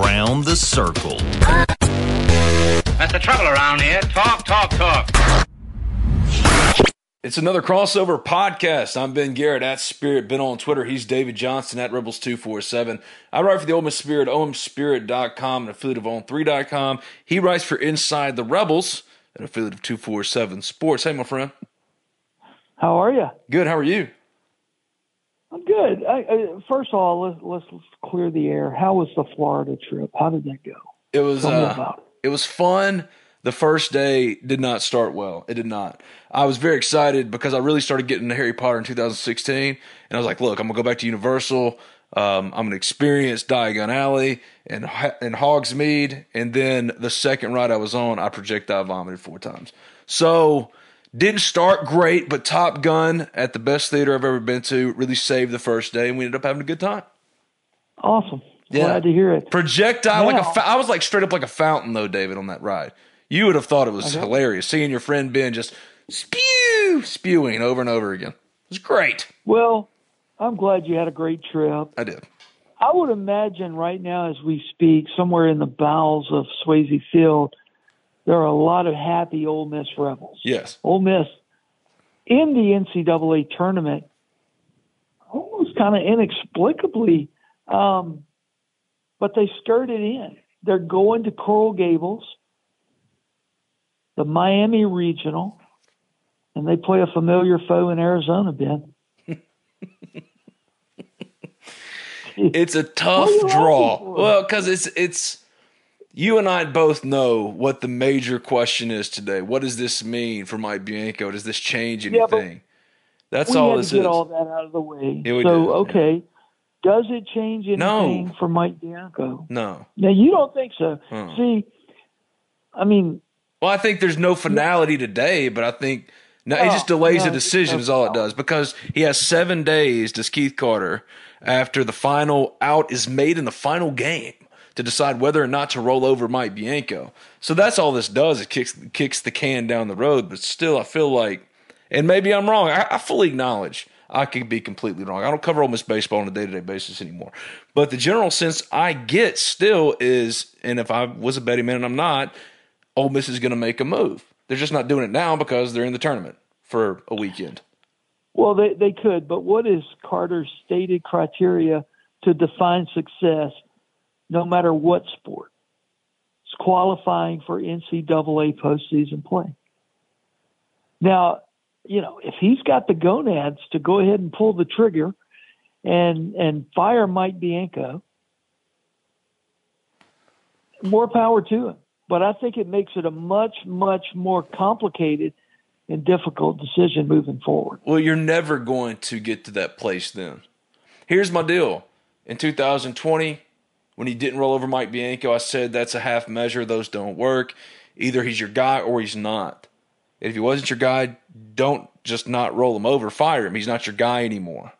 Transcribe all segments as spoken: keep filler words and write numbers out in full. Around the circle. That's the trouble around here. Talk, talk, talk. It's another crossover podcast. I'm Ben Garrett at Spirit Ben on Twitter. He's David Johnson at Rebels two forty-seven. I write for the Ole Miss Spirit, O M Spirit dot com, an affiliate of on three dot com. He writes for Inside the Rebels, an affiliate of two forty-seven Sports. Hey, my friend. How are you? Good. How are you? I'm good. I, I, first of all, let's, let's, let's clear the air. How was the Florida trip? How did that go? It was uh, it. it was fun. The first day did not start well. It did not. I was very excited because I really started getting into Harry Potter in two thousand sixteen, and I was like, look, I'm going to go back to Universal. Um, I'm going to experience Diagon Alley and and Hogsmeade, and then the second ride I was on, I projectile vomited four times. So didn't start great, but Top Gun at the best theater I've ever been to really saved the first day, and we ended up having a good time. Awesome. Yeah. Glad to hear it. Projectile. Wow. Like a fa- I was like straight up like a fountain, though, David, on that ride. You would have thought it was okay. Hilarious, seeing your friend Ben just spew, spewing over and over again. It was great. Well, I'm glad you had a great trip. I did. I would imagine right now as we speak, somewhere in the bowels of Swayze Field, there are a lot of happy Ole Miss Rebels. Yes. Ole Miss, in the N C double A tournament, almost kind of inexplicably, um, but they skirted in. They're going to Coral Gables, the Miami Regional, and they play a familiar foe in Arizona, Ben. It's a tough draw. Well, because it's it's... You and I both know what the major question is today. What does this mean for Mike Bianco? Does this change anything? Yeah, That's all this is. We had to get all that out of the way. Yeah, we so, did. okay, yeah. Does it change anything no. for Mike Bianco? No. Now, you don't think so. Huh. See, I mean. Well, I think there's no finality today, but I think no, no, it just delays no, a decision no is all it does, because he has seven days, does Keith Carter, after the final out is made in the final game, to decide whether or not to roll over Mike Bianco. So that's all this does. It kicks kicks the can down the road. But still, I feel like, and maybe I'm wrong. I, I fully acknowledge I could be completely wrong. I don't cover Ole Miss baseball on a day-to-day basis anymore. But the general sense I get still is, and if I was a betting man and I'm not, Ole Miss is going to make a move. They're just not doing it now because they're in the tournament for a weekend. Well, they, they could. But what is Carter's stated criteria to define success? No matter what sport, it's qualifying for N C double A postseason play. Now, you know, if he's got the gonads to go ahead and pull the trigger and and fire Mike Bianco, more power to him. But I think it makes it a much, much more complicated and difficult decision moving forward. Well, you're never going to get to that place then. Here's my deal. In two thousand twenty, when he didn't roll over Mike Bianco, I said that's a half measure. Those don't work. Either he's your guy or he's not. If he wasn't your guy, don't just not roll him over. Fire him. He's not your guy anymore.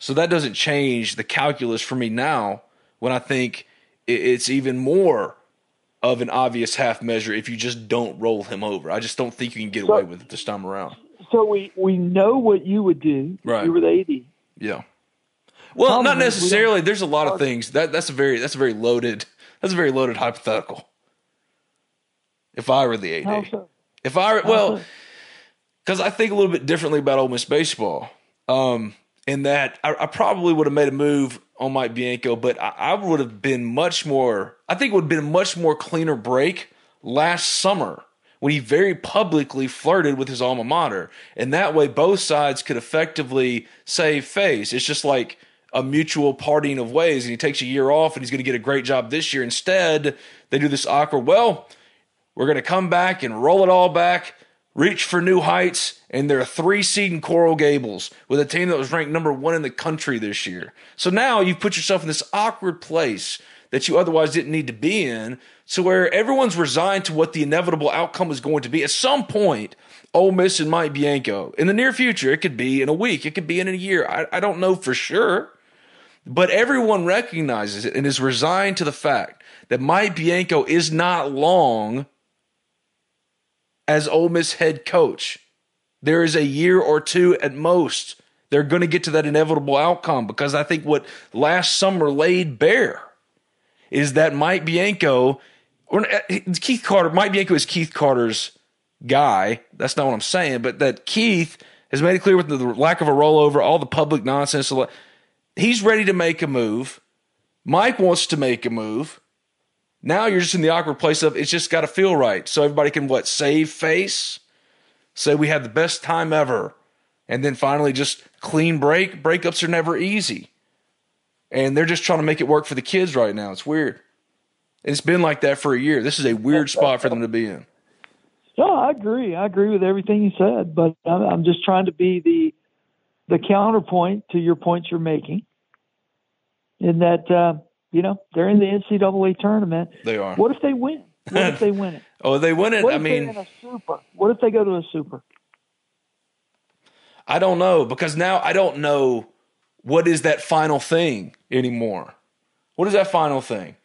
So that doesn't change the calculus for me now, when I think it's even more of an obvious half measure if you just don't roll him over. I just don't think you can get so, away with it this time around. So we, we know what you would do right. if you were the A D. Yeah. Well, Probably not necessarily. There's a lot of things. That that's a very that's a very loaded that's a very loaded hypothetical. If I were the A D, so? if I well, because I think a little bit differently about Ole Miss baseball, um, in that I, I probably would have made a move on Mike Bianco, but I, I would have been much more, I think it would have been a much more cleaner break last summer when he very publicly flirted with his alma mater. And that way both sides could effectively save face. It's just like a mutual parting of ways, and he takes a year off and he's going to get a great job this year. Instead, they do this awkward, well, we're going to come back and roll it all back, reach for new heights, and they're a three seed in Coral Gables with a team that was ranked number one in the country this year. So now you've put yourself in this awkward place that you otherwise didn't need to be in, to where everyone's resigned to what the inevitable outcome is going to be. At some point, Ole Miss and Mike Bianco, in the near future, it could be in a week, it could be in a year, I, I don't know for sure. But everyone recognizes it and is resigned to the fact that Mike Bianco is not long as Ole Miss head coach. There is a year or two at most. They're going to get to that inevitable outcome, because I think what last summer laid bare is that Mike Bianco, or Keith Carter, Mike Bianco is Keith Carter's guy. That's not what I'm saying, but that Keith has made it clear with the lack of a rollover, all the public nonsense. He's ready to make a move. Mike wants to make a move. Now you're just in the awkward place of it's just got to feel right. So everybody can, what, save face, say we had the best time ever, and then finally just clean break. Breakups are never easy. And they're just trying to make it work for the kids right now. It's weird. It's been like that for a year. This is a weird spot for them to be in. No, I agree. I agree with everything you said, but I'm just trying to be the the counterpoint to your points you're making. In that, uh, you know, they're in the N C double A tournament. They are. What if they win? What if they win it? Oh, they win it. What I if mean, they're in a super? What if they go to a super? I don't know, because now I don't know what is that final thing anymore. What is that final thing?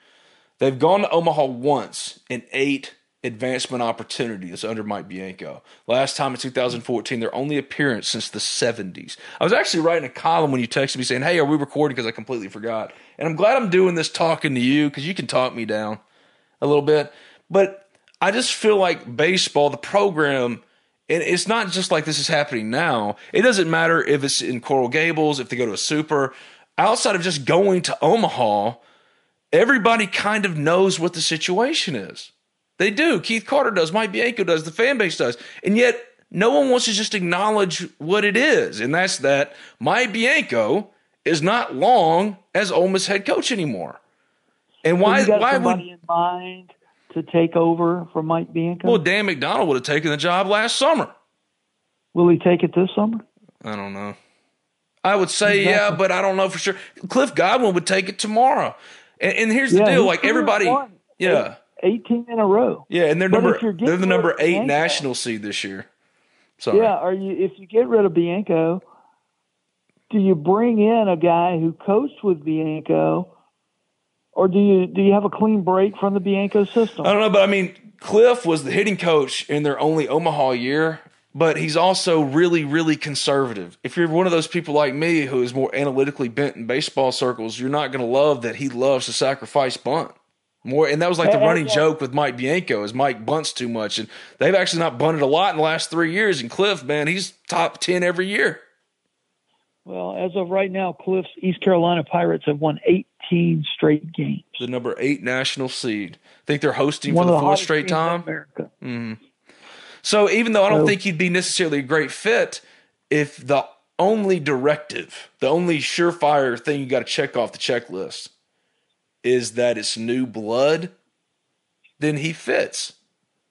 They've gone to Omaha once in eight advancement opportunities under Mike Bianco. Last time in two thousand fourteen, their only appearance since the seventies. I was actually writing a column when you texted me saying, hey, are we recording? Because I completely forgot. And I'm glad I'm doing this talking to you, because you can talk me down a little bit. But I just feel like baseball, the program, and it's not just like this is happening now. It doesn't matter if it's in Coral Gables, if they go to a super. Outside of just going to Omaha, everybody kind of knows what the situation is. They do. Keith Carter does. Mike Bianco does. The fan base does. And yet no one wants to just acknowledge what it is, and that's that Mike Bianco is not long as Ole Miss head coach anymore. And why? So you got why somebody would in mind to take over from Mike Bianco? Well, Dan McDonald would have taken the job last summer. Will he take it this summer? I don't know. I would say exactly. Yeah, but I don't know for sure. Cliff Godwin would take it tomorrow. And, and here's yeah, the deal: like everybody, yeah. Hey. eighteen in a row. Yeah, and they're but number they're the number eight Bianco, national seed this year. So yeah, are you if you get rid of Bianco, do you bring in a guy who coached with Bianco, or do you do you have a clean break from the Bianco system? I don't know, but I mean, Cliff was the hitting coach in their only Omaha year, but he's also really, really conservative. If you're one of those people like me who is more analytically bent in baseball circles, you're not going to love that he loves to sacrifice bunt. More, and that was like the running joke with Mike Bianco is Mike bunts too much, and they've actually not bunted a lot in the last three years. And Cliff, man, he's top ten every year. Well, as of right now, Cliff's East Carolina Pirates have won eighteen straight games. The number eight national seed. I think they're hosting One for the, the fourth straight time. Mm-hmm. So even though I don't so, think he'd be necessarily a great fit, if the only directive, the only surefire thing you got to check off the checklist is that it's new blood, then he fits.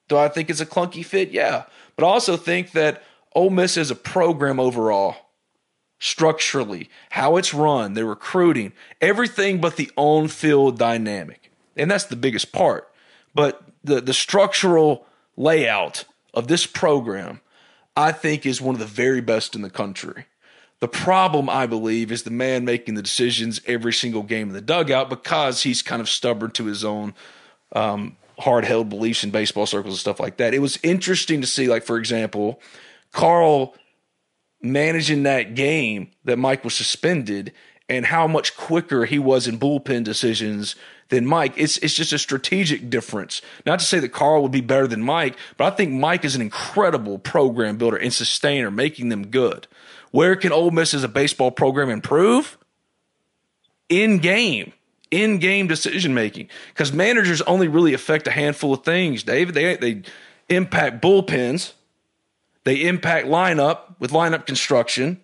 Do I think it's a clunky fit? Yeah. But I also think that Ole Miss as a program overall, structurally, how it's run, their recruiting, everything but the on-field dynamic. And that's the biggest part. But the, the structural layout of this program, I think, is one of the very best in the country. The problem, I believe, is the man making the decisions every single game in the dugout, because he's kind of stubborn to his own um, hard-held beliefs in baseball circles and stuff like that. It was interesting to see, like, for example, Carl managing that game that Mike was suspended and how much quicker he was in bullpen decisions than Mike. It's it's just a strategic difference. Not to say that Carl would be better than Mike, but I think Mike is an incredible program builder and sustainer, making them good. Where can Ole Miss as a baseball program improve? in-game, in-game decision-making, because managers only really affect a handful of things, David. They, they impact bullpens. They impact lineup with lineup construction.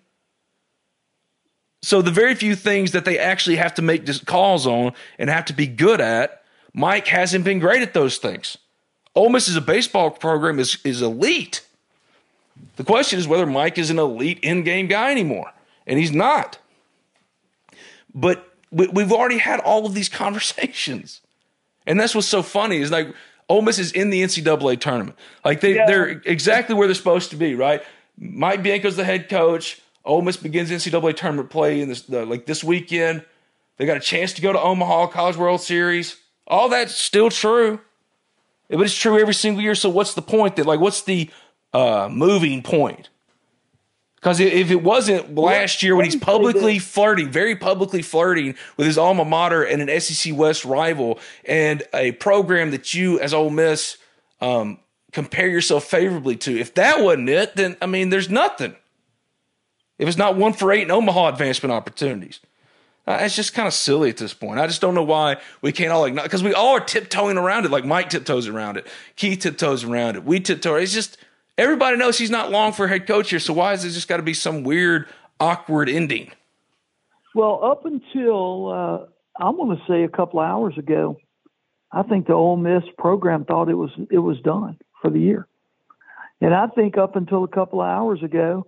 So the very few things that they actually have to make calls on and have to be good at, Mike hasn't been great at those things. Ole Miss is a baseball program is, is elite. The question is whether Mike is an elite in-game guy anymore, and he's not. But we, we've already had all of these conversations, and that's what's so funny is like Ole Miss is in the N C double A tournament. Like they, yeah. they're exactly where they're supposed to be, right? Mike Bianco's the head coach. Ole Miss begins N C double A tournament play in this the, like this weekend. They got a chance to go to Omaha, College World Series. All that's still true, but it's true every single year. So what's the point? That like what's the uh, moving point? Because if it wasn't last year when he's publicly flirting, very publicly flirting with his alma mater and an S E C West rival and a program that you as Ole Miss um, compare yourself favorably to, if that wasn't it, then, I mean, there's nothing. If it's not one for eight in Omaha advancement opportunities. Uh, it's just kind of silly at this point. I just don't know why we can't all acknowledge, because we all are tiptoeing around it, like Mike tiptoes around it, Keith tiptoes around it, we tiptoe. It's just... Everybody knows he's not long for head coach here, so why is it just got to be some weird, awkward ending? Well, up until, uh, I'm going to say a couple of hours ago, I think the Ole Miss program thought it was it was done for the year. And I think up until a couple of hours ago,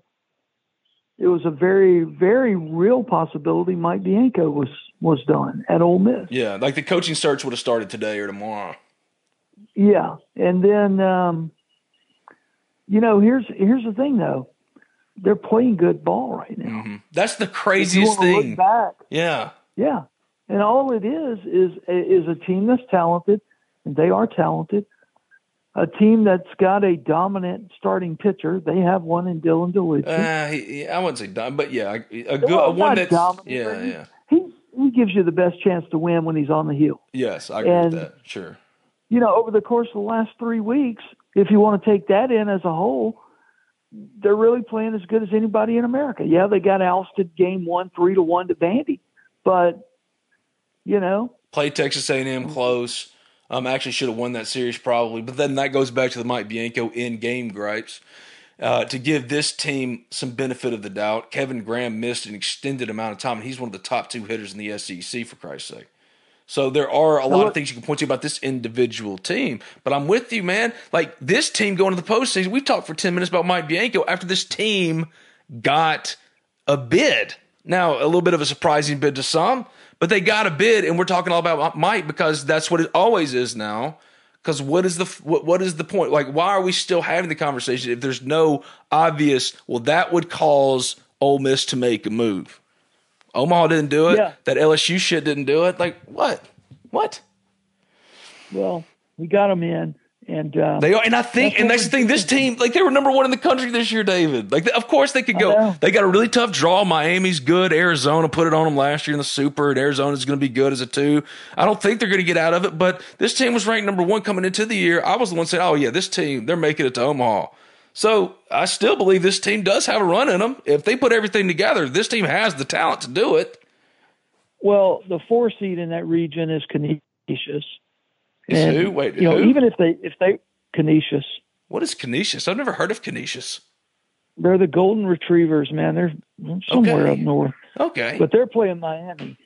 it was a very, very real possibility Mike Bianco was, was done at Ole Miss. Yeah, like the coaching search would have started today or tomorrow. Yeah, and then... Um, You know, here's here's the thing though, they're playing good ball right now. Mm-hmm. That's the craziest thing. Look back, yeah, yeah, and all it is is is a team that's talented, and they are talented. A team that's got a dominant starting pitcher. They have one in Dylan DeLucci. Uh, he, he, I wouldn't say dominant, but yeah, a, a good well, one that's dominant, yeah, he, yeah. He he gives you the best chance to win when he's on the hill. Yes, I agree and, with that. Sure. You know, over the course of the last three weeks. If you want to take that in as a whole, they're really playing as good as anybody in America. Yeah, they got ousted game one, three to one to Vandy, but you know, play Texas A and M close. Um, actually should have won that series probably, but then that goes back to the Mike Bianco in-game gripes. Uh, to give this team some benefit of the doubt, Kevin Graham missed an extended amount of time, and he's one of the top two hitters in the S E C for Christ's sake. So there are a lot of things you can point to about this individual team. But I'm with you, man. Like, this team going to the postseason, we talked for ten minutes about Mike Bianco after this team got a bid. Now, a little bit of a surprising bid to some, but they got a bid, and we're talking all about Mike because that's what it always is now. Because what is the what, what is the point? Like, why are we still having the conversation if there's no obvious, well, that would cause Ole Miss to make a move? Omaha didn't do it. Yeah. That L S U shit didn't do it. Like, what? What? Well, we got them in. And um, they are. And I think, that's and that's the thing, this team, like, they were number one in the country this year, David. Like, of course they could go. They got a really tough draw. Miami's good. Arizona put it on them last year in the Super, and Arizona's going to be good as a two. I don't think they're going to get out of it, but this team was ranked number one coming into the year. I was the one saying, oh, yeah, this team, they're making it to Omaha. So I still believe this team does have a run in them. If they put everything together, this team has the talent to do it. Well, the four seed in that region is Canisius. Is and, who? Wait, you who? know, even if they if they Canisius. What is Canisius? I've never heard of Canisius. They're the Golden Retrievers, man. They're somewhere okay. up north. Okay, but they're playing Miami.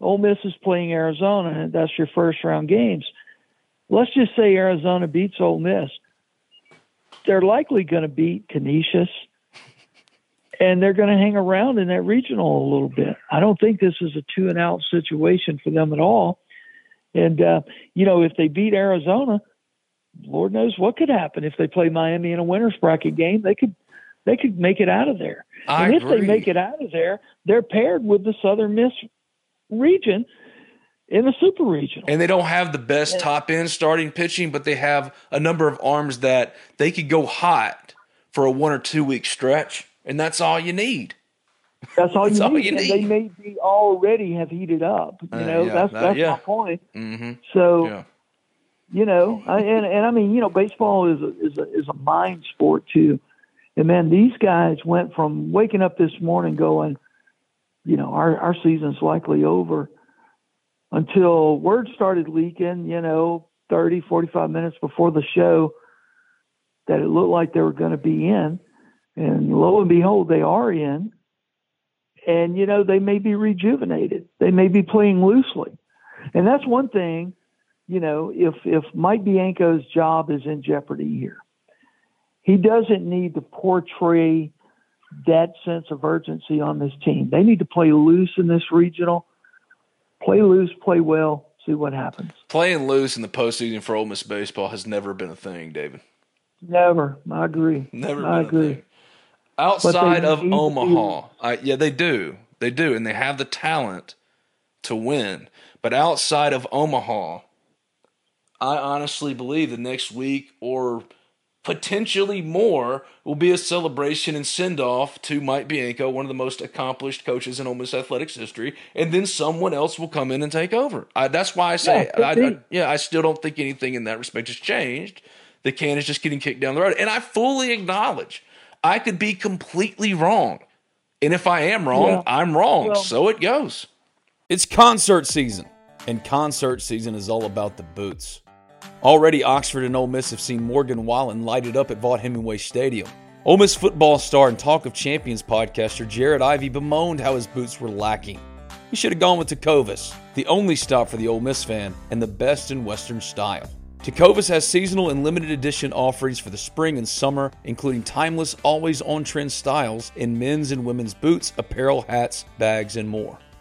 Ole Miss is playing Arizona, and that's your first round games. Let's just say Arizona beats Ole Miss. They're likely going to beat Canisius, and they're going to hang around in that regional a little bit. I don't think this is a two and out situation for them at all. And, uh, you know, if they beat Arizona, Lord knows what could happen. If they play Miami in a winner's bracket game, they could, they could make it out of there. I and if agree. they make it out of there, they're paired with the Southern Miss region in the Super Regional. And they don't have the best yeah. top-end starting pitching, but they have a number of arms that they could go hot for a one- or two-week stretch, and that's all you need. That's all, that's you, all need. you need. And they may be already have heated up. You uh, know, yeah, that's, that, that's yeah. my point. Mm-hmm. So, yeah. you know, I, and, and I mean, you know, baseball is a, is, a, is a mind sport, too. And, man, these guys went from waking up this morning going, you know, our, our season's likely over, until word started leaking, you know, thirty, forty-five minutes before the show, that it looked like they were going to be in. And lo and behold, they are in. And, you know, they may be rejuvenated. They may be playing loosely. And that's one thing, you know, if, if Mike Bianco's job is in jeopardy here, he doesn't need to portray that sense of urgency on this team. They need to play loose in this regional. Play loose, play well, see what happens. Playing loose in the postseason for Ole Miss baseball has never been a thing, David. Never. I agree. Never I been agree. A thing. Outside of Omaha. I, yeah, they do. They do, and they have the talent to win. But outside of Omaha, I honestly believe the next week or potentially more will be a celebration and send-off to Mike Bianco, one of the most accomplished coaches in Ole Miss athletics history, and then someone else will come in and take over. I, that's why I say, yeah I, I, yeah, I still don't think anything in that respect has changed. The can is just getting kicked down the road. And I fully acknowledge I could be completely wrong. And if I am wrong, yeah. I'm wrong. Well, so it goes. It's concert season, and concert season is all about the boots. Already, Oxford and Ole Miss have seen Morgan Wallen lighted up at Vaught Hemingway Stadium. Ole Miss football star and Talk of Champions podcaster Jared Ivey bemoaned how his boots were lacking. He should have gone with Tecovas, the only stop for the Ole Miss fan and the best in Western style. Tecovas has seasonal and limited edition offerings for the spring and summer, including timeless, always on-trend styles in men's and women's boots, apparel, hats, bags, and more.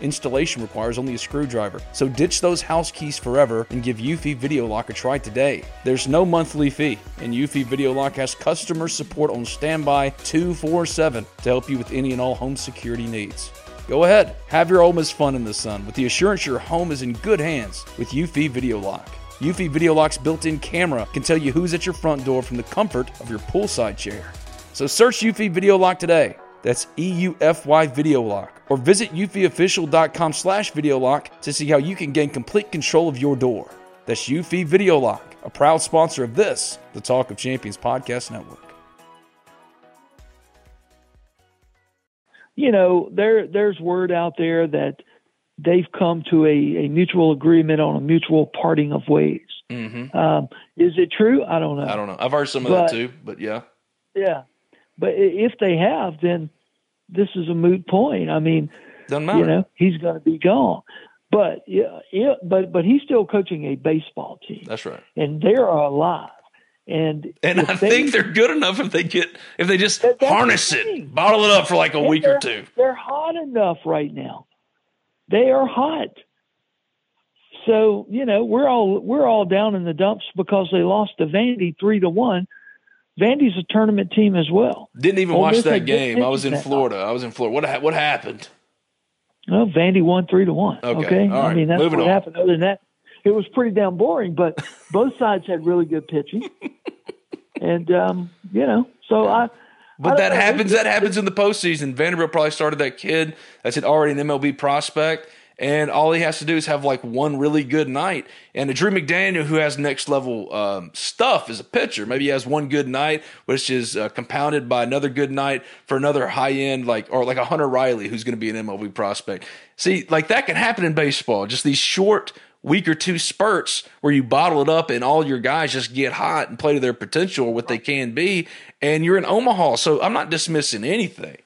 Installation requires only a screwdriver, so ditch those house keys forever and give Eufy Video Lock a try today. There's no monthly fee, and Eufy Video Lock has customer support on standby twenty-four seven to help you with any and all home security needs. Go ahead, have your Ole Miss fun in the sun with the assurance your home is in good hands with Eufy Video Lock. Eufy Video Lock's built-in camera can tell you who's at your front door from the comfort of your poolside chair. So search Eufy Video Lock today. That's E U F Y Video Lock. Or visit eufyofficial.com slash video lock to see how you can gain complete control of your door. That's Eufy Video Lock, a proud sponsor of this, the Talk of Champions Podcast Network. You know, there there's word out there that they've come to a, a mutual agreement on a mutual parting of ways. Mm-hmm. Um, is it true? I don't know. I don't know. I've heard some of but, that too, but yeah. Yeah. But if they have, then this is a moot point. I mean, doesn't matter. You know, he's going to be gone. But yeah, yeah, but but he's still coaching a baseball team. That's right. And they're alive. And and I they, think they're good enough if they get if they just that, harness it, bottle it up for like a and week or two. They're hot enough right now. They are hot. So you know we're all we're all down in the dumps because they lost to Vandy three to one. Vandy's a tournament team as well. Didn't even watch that game. I was in Florida. I was in Florida. What ha- what happened? Well, Vandy won three to one. Okay, okay? All right. I mean, that's Moving what on. happened. Other than that, it was pretty damn boring. But both sides had really good pitching, and um, you know, so yeah. I. But I that know. happens. That happens in the postseason. Vanderbilt probably started that kid that's already an M L B prospect. And all he has to do is have like one really good night. And a Drew McDaniel, who has next level um, stuff as a pitcher, maybe he has one good night, which is uh, compounded by another good night for another high end, like or like a Hunter Riley, who's going to be an M L B prospect. See, like that can happen in baseball. Just these short week or two spurts where you bottle it up and all your guys just get hot and play to their potential or what they can be. And you're in Omaha, so I'm not dismissing anything.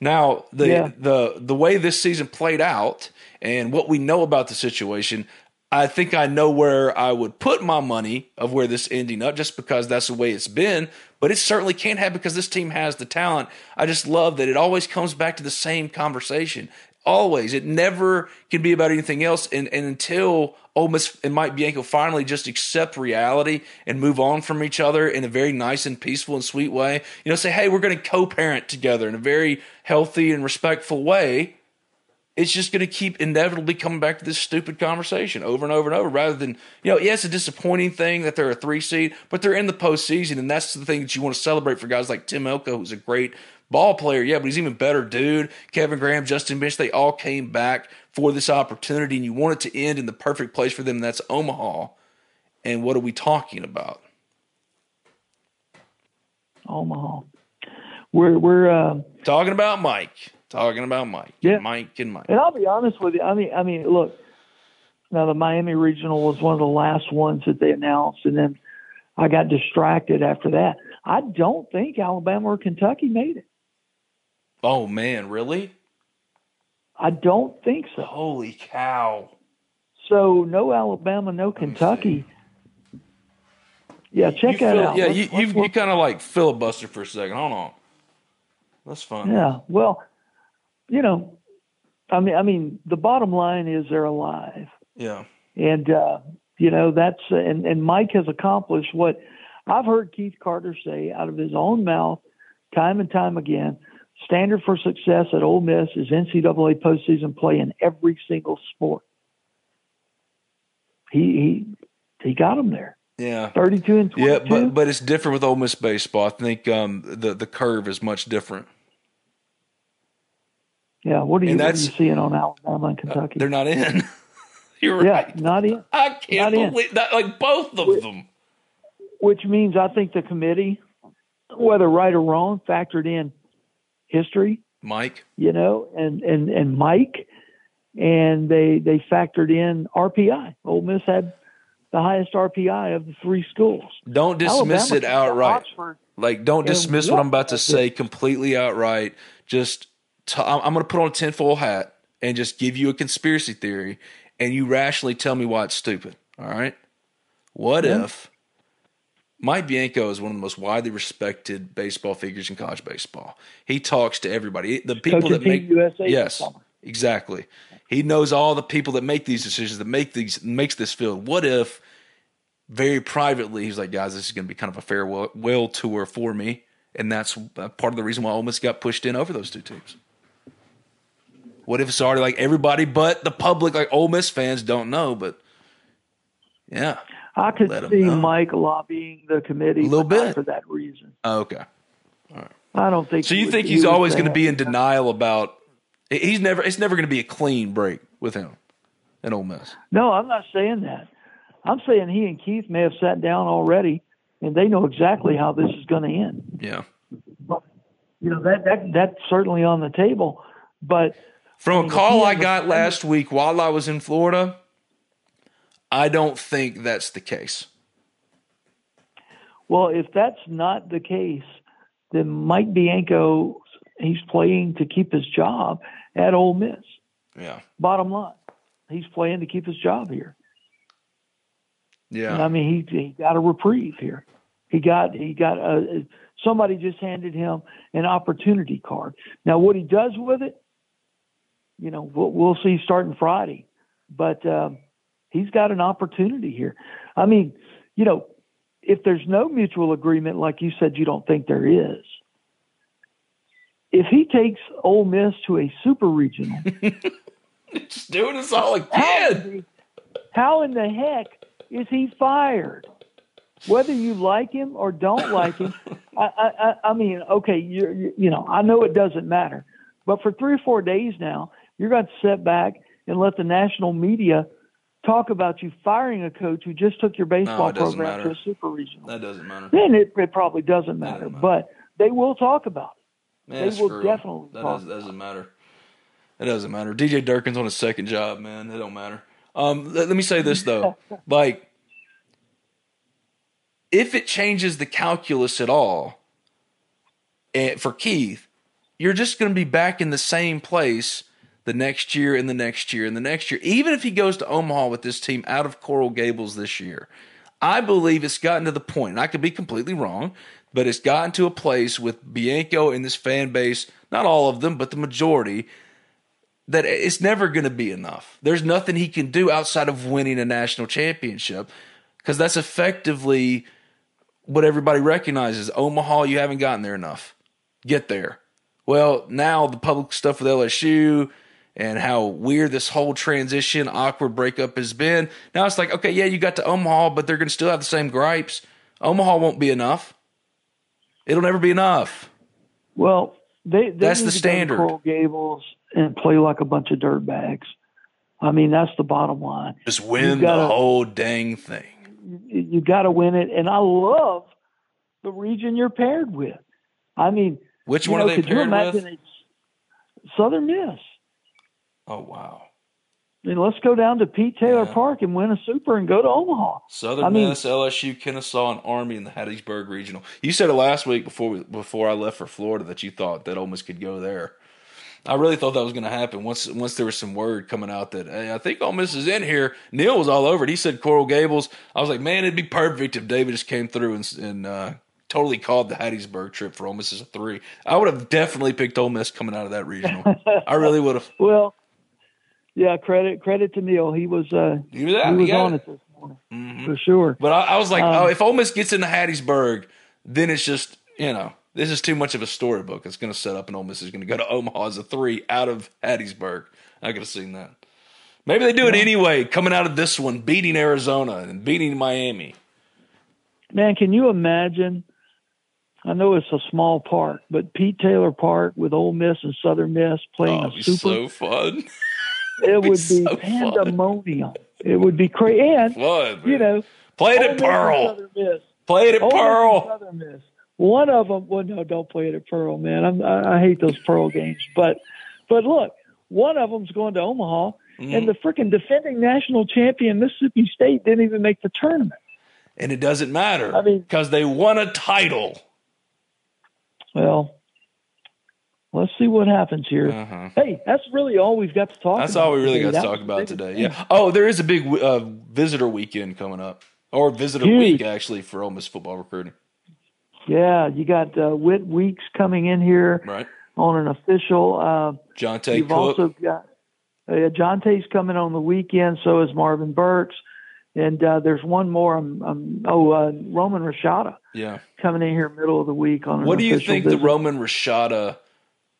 Now, the yeah. the the way this season played out and what we know about the situation, I think I know where I would put my money of where this ending up, just because that's the way it's been. But it certainly can't have, because this team has the talent. I just love that it always comes back to the same conversation. Always. It never can be about anything else. And, and until Ole Miss and Mike Bianco finally just accept reality and move on from each other in a very nice and peaceful and sweet way, you know, say, hey, we're going to co-parent together in a very healthy and respectful way. It's just going to keep inevitably coming back to this stupid conversation over and over and over, rather than, you know, yeah, it's a disappointing thing that they're a three seed, but they're in the postseason, and that's the thing that you want to celebrate for guys like Tim Elko, who's a great ball player, yeah, but he's an even better dude. Kevin Graham, Justin Bench, they all came back for this opportunity, and you want it to end in the perfect place for them, and that's Omaha. And what are we talking about? Omaha. We're, we're uh... talking about Mike. Talking about Mike, yeah. Mike and Mike. And I'll be honest with you. I mean, I mean, look, now the Miami Regional was one of the last ones that they announced, and then I got distracted after that. I don't think Alabama or Kentucky made it. Oh, man, really? I don't think so. Holy cow. So no Alabama, no Kentucky. Yeah, check that out. Yeah, you, you, you kind of like filibuster for a second. Hold on. That's fun. Yeah, well – you know, I mean, I mean, the bottom line is they're alive. Yeah. And, uh, you know, that's, and, and Mike has accomplished what I've heard Keith Carter say out of his own mouth time and time again. Standard for success at Ole Miss is N C double A postseason play in every single sport. He, he, he got them there. Yeah. thirty-two and twenty-two. Yeah, but, but it's different with Ole Miss baseball. I think um, the, the curve is much different. Yeah, what are you, what are you seeing on Alabama and Kentucky? Uh, they're not in. You're yeah, right. Not in. I can't not believe in. That. Like both of which, them. Which means I think the committee, whether right or wrong, factored in history. Mike. You know, and, and, and Mike. And they, they factored in R P I. Ole Miss had the highest R P I of the three schools. Don't dismiss Alabama it outright. Oxford, like, don't dismiss what I'm about to say completely outright. Just... I'm going to put on a tinfoil hat and just give you a conspiracy theory, and you rationally tell me why it's stupid. All right. What yeah. if Mike Bianco is one of the most widely respected baseball figures in college baseball? He talks to everybody. The people Coach that make U S A yes, exactly. He knows all the people that make these decisions, that make these makes this field. What if very privately he's like, guys, this is going to be kind of a farewell tour for me, and that's part of the reason why Ole Miss got pushed in over those two teams. What if it's already like everybody but the public, like Ole Miss fans don't know, but yeah. I could see know. Mike lobbying the committee a little bit for that reason. Oh, okay. All right. I don't think so. You think he's always going to be in denial about he's never, it's never going to be a clean break with him at Ole Miss. No, I'm not saying that. I'm saying he and Keith may have sat down already and they know exactly how this is going to end. Yeah. But, you know, that, that, that's certainly on the table, but, from a call I got last week while I was in Florida, I don't think that's the case. Well, if that's not the case, then Mike Bianco, he's playing to keep his job at Ole Miss. Yeah. Bottom line, he's playing to keep his job here. Yeah. And I mean, he, he got a reprieve here. He got he got a, somebody just handed him an opportunity card. Now, what he does with it, you know, we'll, we'll see starting Friday, but um, he's got an opportunity here. I mean, you know, if there's no mutual agreement, like you said, you don't think there is. If he takes Ole Miss to a super regional, just doing this all again. How in the heck is he fired? Whether you like him or don't like him, I, I, I mean, okay, you you know, I know it doesn't matter, but for three or four days now. You're going to sit back and let the national media talk about you firing a coach who just took your baseball no, program matter. to a super regional. That doesn't matter. Then it, it probably doesn't matter, doesn't matter, but they will talk about it. Man, they will true. definitely that talk does, about it. That doesn't matter. It doesn't matter. D J Durkin's on his second job, man. It don't matter. Um, let, let me say this, though. Like, if it changes the calculus at all and for Keith, you're just going to be back in the same place the next year and the next year and the next year. Even if he goes to Omaha with this team out of Coral Gables this year, I believe it's gotten to the point, and I could be completely wrong, but it's gotten to a place with Bianco and this fan base, not all of them, but the majority, that it's never going to be enough. There's nothing he can do outside of winning a national championship, because that's effectively what everybody recognizes. Omaha, you haven't gotten there enough. Get there. Well, now the public stuff with L S U and how weird this whole transition, awkward breakup has been. Now it's like, okay, yeah, you got to Omaha, but they're going to still have the same gripes. Omaha won't be enough. It'll never be enough. Well, they, they that's need the to standard. Go to Coral Gables and play like a bunch of dirtbags. I mean, that's the bottom line. Just win gotta, the whole dang thing. You, you got to win it, and I love the region you're paired with. I mean, which one know, are they paired with? Southern Miss. Oh, wow. I mean, let's go down to Pete Taylor yeah. Park and win a Super and go to Omaha. Southern I Miss, mean, L S U, Kennesaw, and Army in the Hattiesburg Regional. You said it last week before we, before I left for Florida that you thought that Ole Miss could go there. I really thought that was going to happen once once there was some word coming out that, hey, I think Ole Miss is in here. Neil was all over it. He said Coral Gables. I was like, man, it'd be perfect if David just came through and, and uh, totally called the Hattiesburg trip for Ole Miss as a three. I would have definitely picked Ole Miss coming out of that regional. I really would have. Well, yeah, credit credit to Neil. He was uh, he was, out, he was he on it. it this morning mm-hmm. for sure. But I, I was like, um, oh, if Ole Miss gets into Hattiesburg, then it's just, you know, this is too much of a storybook. It's going to set up, and Ole Miss is going to go to Omaha as a three out of Hattiesburg. I could have seen that. Maybe they do it anyway, coming out of this one, beating Arizona and beating Miami. Man, can you imagine? I know it's a small park, but Pete Taylor Park with Ole Miss and Southern Miss playing oh, a Super. So fun. It would be so pandemonium. Fun. It would be crazy. And, fun, you know, play it at Pearl. Play it at Ole Pearl. Southern Miss. One of them, well, no, don't play it at Pearl, man. I'm, I, I hate those Pearl games. But, but look, one of them's going to Omaha, mm. and the freaking defending national champion Mississippi State didn't even make the tournament. And it doesn't matter. I mean, because they won a title. Well, let's see what happens here. Uh-huh. Hey, that's really all we've got to talk that's about. That's all we really today. got to that talk about today. Thing. Yeah. Oh, there is a big uh, visitor weekend coming up, or visitor Huge. week actually for Ole Miss football recruiting. Yeah, you got uh, Whit Weeks coming in here right. on an official. Uh, Jonte you've Cook. Also got uh, Jonte's coming on the weekend. So is Marvin Burks, and uh, there's one more. I'm, I'm, oh, uh, Roman Rashada. Yeah, coming in here middle of the week on. An what do you think visit. the Roman Rashada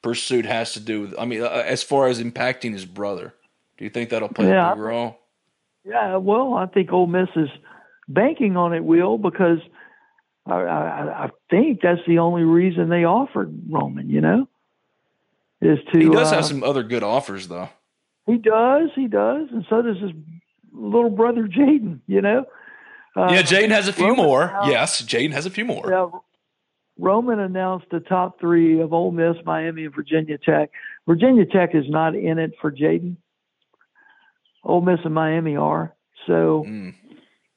pursuit has to do with? I mean, uh, as far as impacting his brother, do you think that'll play yeah, a big role? Yeah, well, I think Ole Miss is banking on it will because. I, I, I think that's the only reason they offered Roman, you know, is to. He does uh, have some other good offers, though. He does, he does, and so does his little brother Jaden, you know. Uh, yeah, Jaden has a few Roman more. Announced, yes, Jaden has a few more. Yeah, Roman announced the top three of Ole Miss, Miami, and Virginia Tech. Virginia Tech is not in it for Jaden. Ole Miss and Miami are, so. Mm.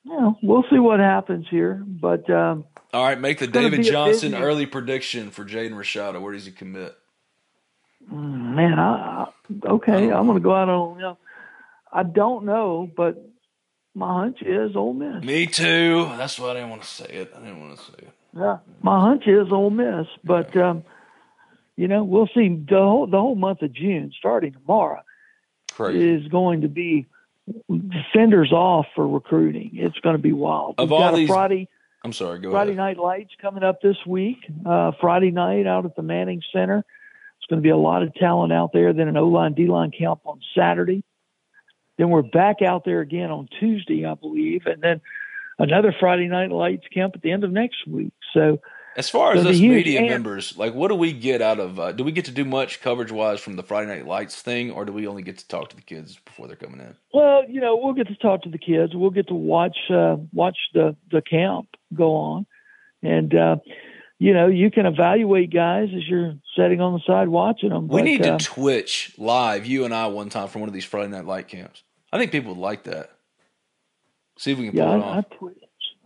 Yeah, we'll see what happens here, but um, all right. Make the David Johnson early prediction for Jaden Rashada. Where does he commit? Man, I, I, okay, I I'm going to go out on. You know, I don't know, but my hunch is Ole Miss. Me too. That's why I didn't want to say it. I didn't want to say it. Yeah, my hunch is Ole Miss, but yeah. um, you know, we'll see. The whole the whole month of June, starting tomorrow, Crazy. is going to be. Fenders off for recruiting. It's going to be wild. We've of all got a these, Friday, I'm sorry. Go Friday ahead. Night Lights coming up this week. Uh, Friday night out at the Manning Center. It's going to be a lot of talent out there. Then an O-line, D-line camp on Saturday. Then we're back out there again on Tuesday, I believe, and then another Friday Night Lights camp at the end of next week. So, as far as us media camp, members, like, what do we get out of? Uh, do we get to do much coverage-wise from the Friday Night Lights thing, or do we only get to talk to the kids before they're coming in? Well, you know, we'll get to talk to the kids. We'll get to watch uh, watch the, the camp go on, and uh, you know, you can evaluate guys as you're sitting on the side watching them. We but, need to uh, Twitch live, you and I, one time from one of these Friday Night Light camps. I think people would like that. See if we can yeah, pull it I, off. I twitch.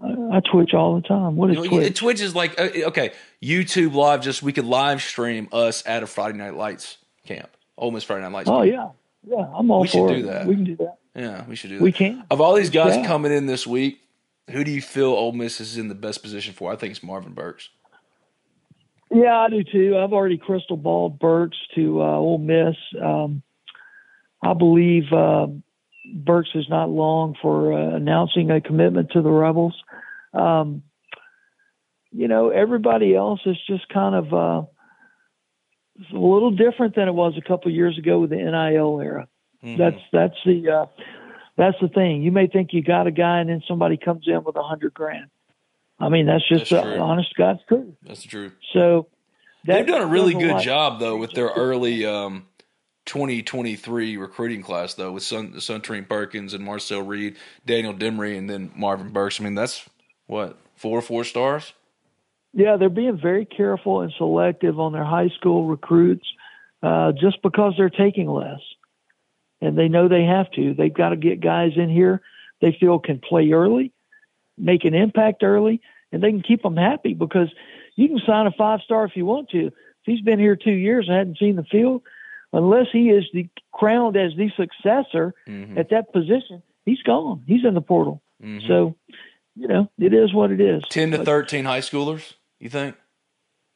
I Twitch all the time. What is you know, Twitch? Twitch is like, okay, YouTube live, just we could live stream us at a Friday Night Lights camp Ole Miss Friday Night Lights. Oh, yeah. Yeah, I'm all we for it. We should do that. We can do that. Yeah, we should do that. We can. Of all these guys yeah. coming in this week, who do you feel Ole Miss is in the best position for? I think it's Marvin Burks. Yeah, I do too. I've already crystal balled Burks to uh, Ole Miss. Um, I believe uh, Burks is not long for uh, announcing a commitment to the Rebels. Um, you know, everybody else is just kind of uh, a little different than it was a couple of years ago with the N I L era. Mm-hmm. That's that's the uh, that's the thing. You may think you got a guy, and then somebody comes in with a hundred grand. I mean, that's just that's the honest God's truth. That's true. So that they've done a really good like, job though with their early um, twenty twenty-three recruiting class though with Sun Suntreen Perkins and Marcel Reed, Daniel Demery, and then Marvin Burks. I mean, that's what four four stars. Yeah, they're being very careful and selective on their high school recruits, uh, just because they're taking less, and they know they have to. They've got to get guys in here they feel can play early, make an impact early, and they can keep them happy, because you can sign a five-star if you want to. If he's been here two years and hadn't seen the field, unless he is the, crowned as the successor mm-hmm. at that position, he's gone. He's in the portal. Mm-hmm. So, you know, it is what it is. ten to thirteen high schoolers, you think?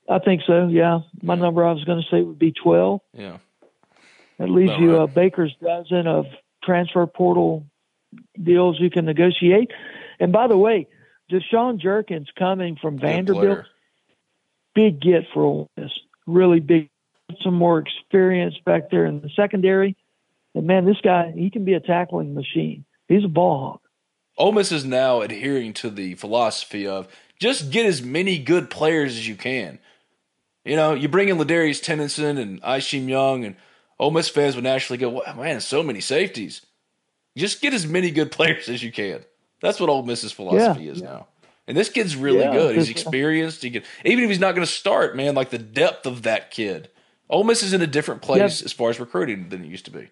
I think so, yeah. My yeah. number I was going to say would be twelve. Yeah. That leaves About you right. a baker's dozen of transfer portal deals you can negotiate. And by the way, Deshaun Jerkins coming from Good Vanderbilt, player. Big get for Ole Miss. Really big. Some more experience back there in the secondary. And, man, this guy, he can be a tackling machine. He's a ball hawk. Ole Miss is now adhering to the philosophy of just get as many good players as you can. You know, you bring in Ladarius Tennyson and Aisheem Young, and Ole Miss fans would naturally go, well, man, so many safeties. Just get as many good players as you can. That's what Ole Miss's philosophy yeah, is yeah. now. And this kid's really yeah, good. He's experienced. He can, even if he's not going to start, man, like the depth of that kid. Ole Miss is in a different place yeah. as far as recruiting than it used to be.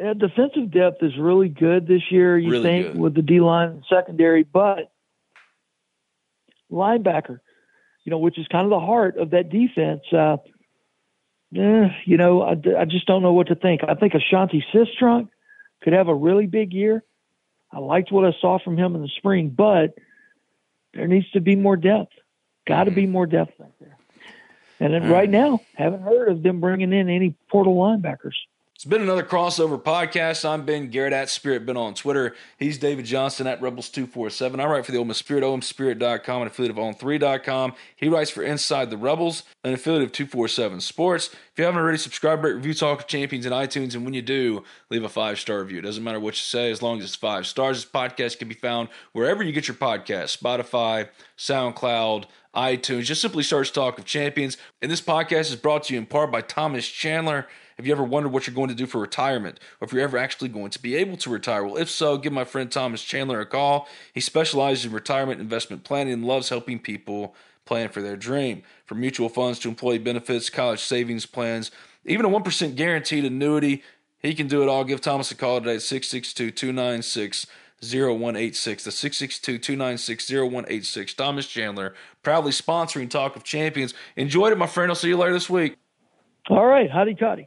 Yeah, defensive depth is really good this year, you really think, good. With the D-line and secondary. But linebacker, you know, which is kind of the heart of that defense, uh, eh, you know, I, I just don't know what to think. I think Ashanti Sistrunk could have a really big year. I liked what I saw from him in the spring, but there needs to be more depth. Got to be more depth back there. And then right now, haven't heard of them bringing in any portal linebackers. It's been another crossover podcast. I'm Ben Garrett at Spirit Ben on Twitter. He's David Johnson at Rebels two forty-seven. I write for the Ole Miss Spirit, O M Spirit dot com, an affiliate of on three dot com. He writes for Inside the Rebels, an affiliate of two forty-seven Sports. If you haven't already, subscribe, rate, review, Talk of Champions in iTunes, and when you do, leave a five-star review. It doesn't matter what you say, as long as it's five stars. This podcast can be found wherever you get your podcasts, Spotify, SoundCloud, iTunes. Just simply search Talk of Champions. And this podcast is brought to you in part by Thomas Chandler. Have you ever wondered what you're going to do for retirement, or if you're ever actually going to be able to retire? Well, if so, give my friend Thomas Chandler a call. He specializes in retirement investment planning and loves helping people plan for their dream. From mutual funds to employee benefits, college savings plans, even a one percent guaranteed annuity, he can do it all. Give Thomas a call today at six six two, two nine six, zero one eight six. That's six six two, two nine six, zero one eight six. Thomas Chandler, proudly sponsoring Talk of Champions. Enjoyed it, my friend. I'll see you later this week. All right. Howdy, Cotty.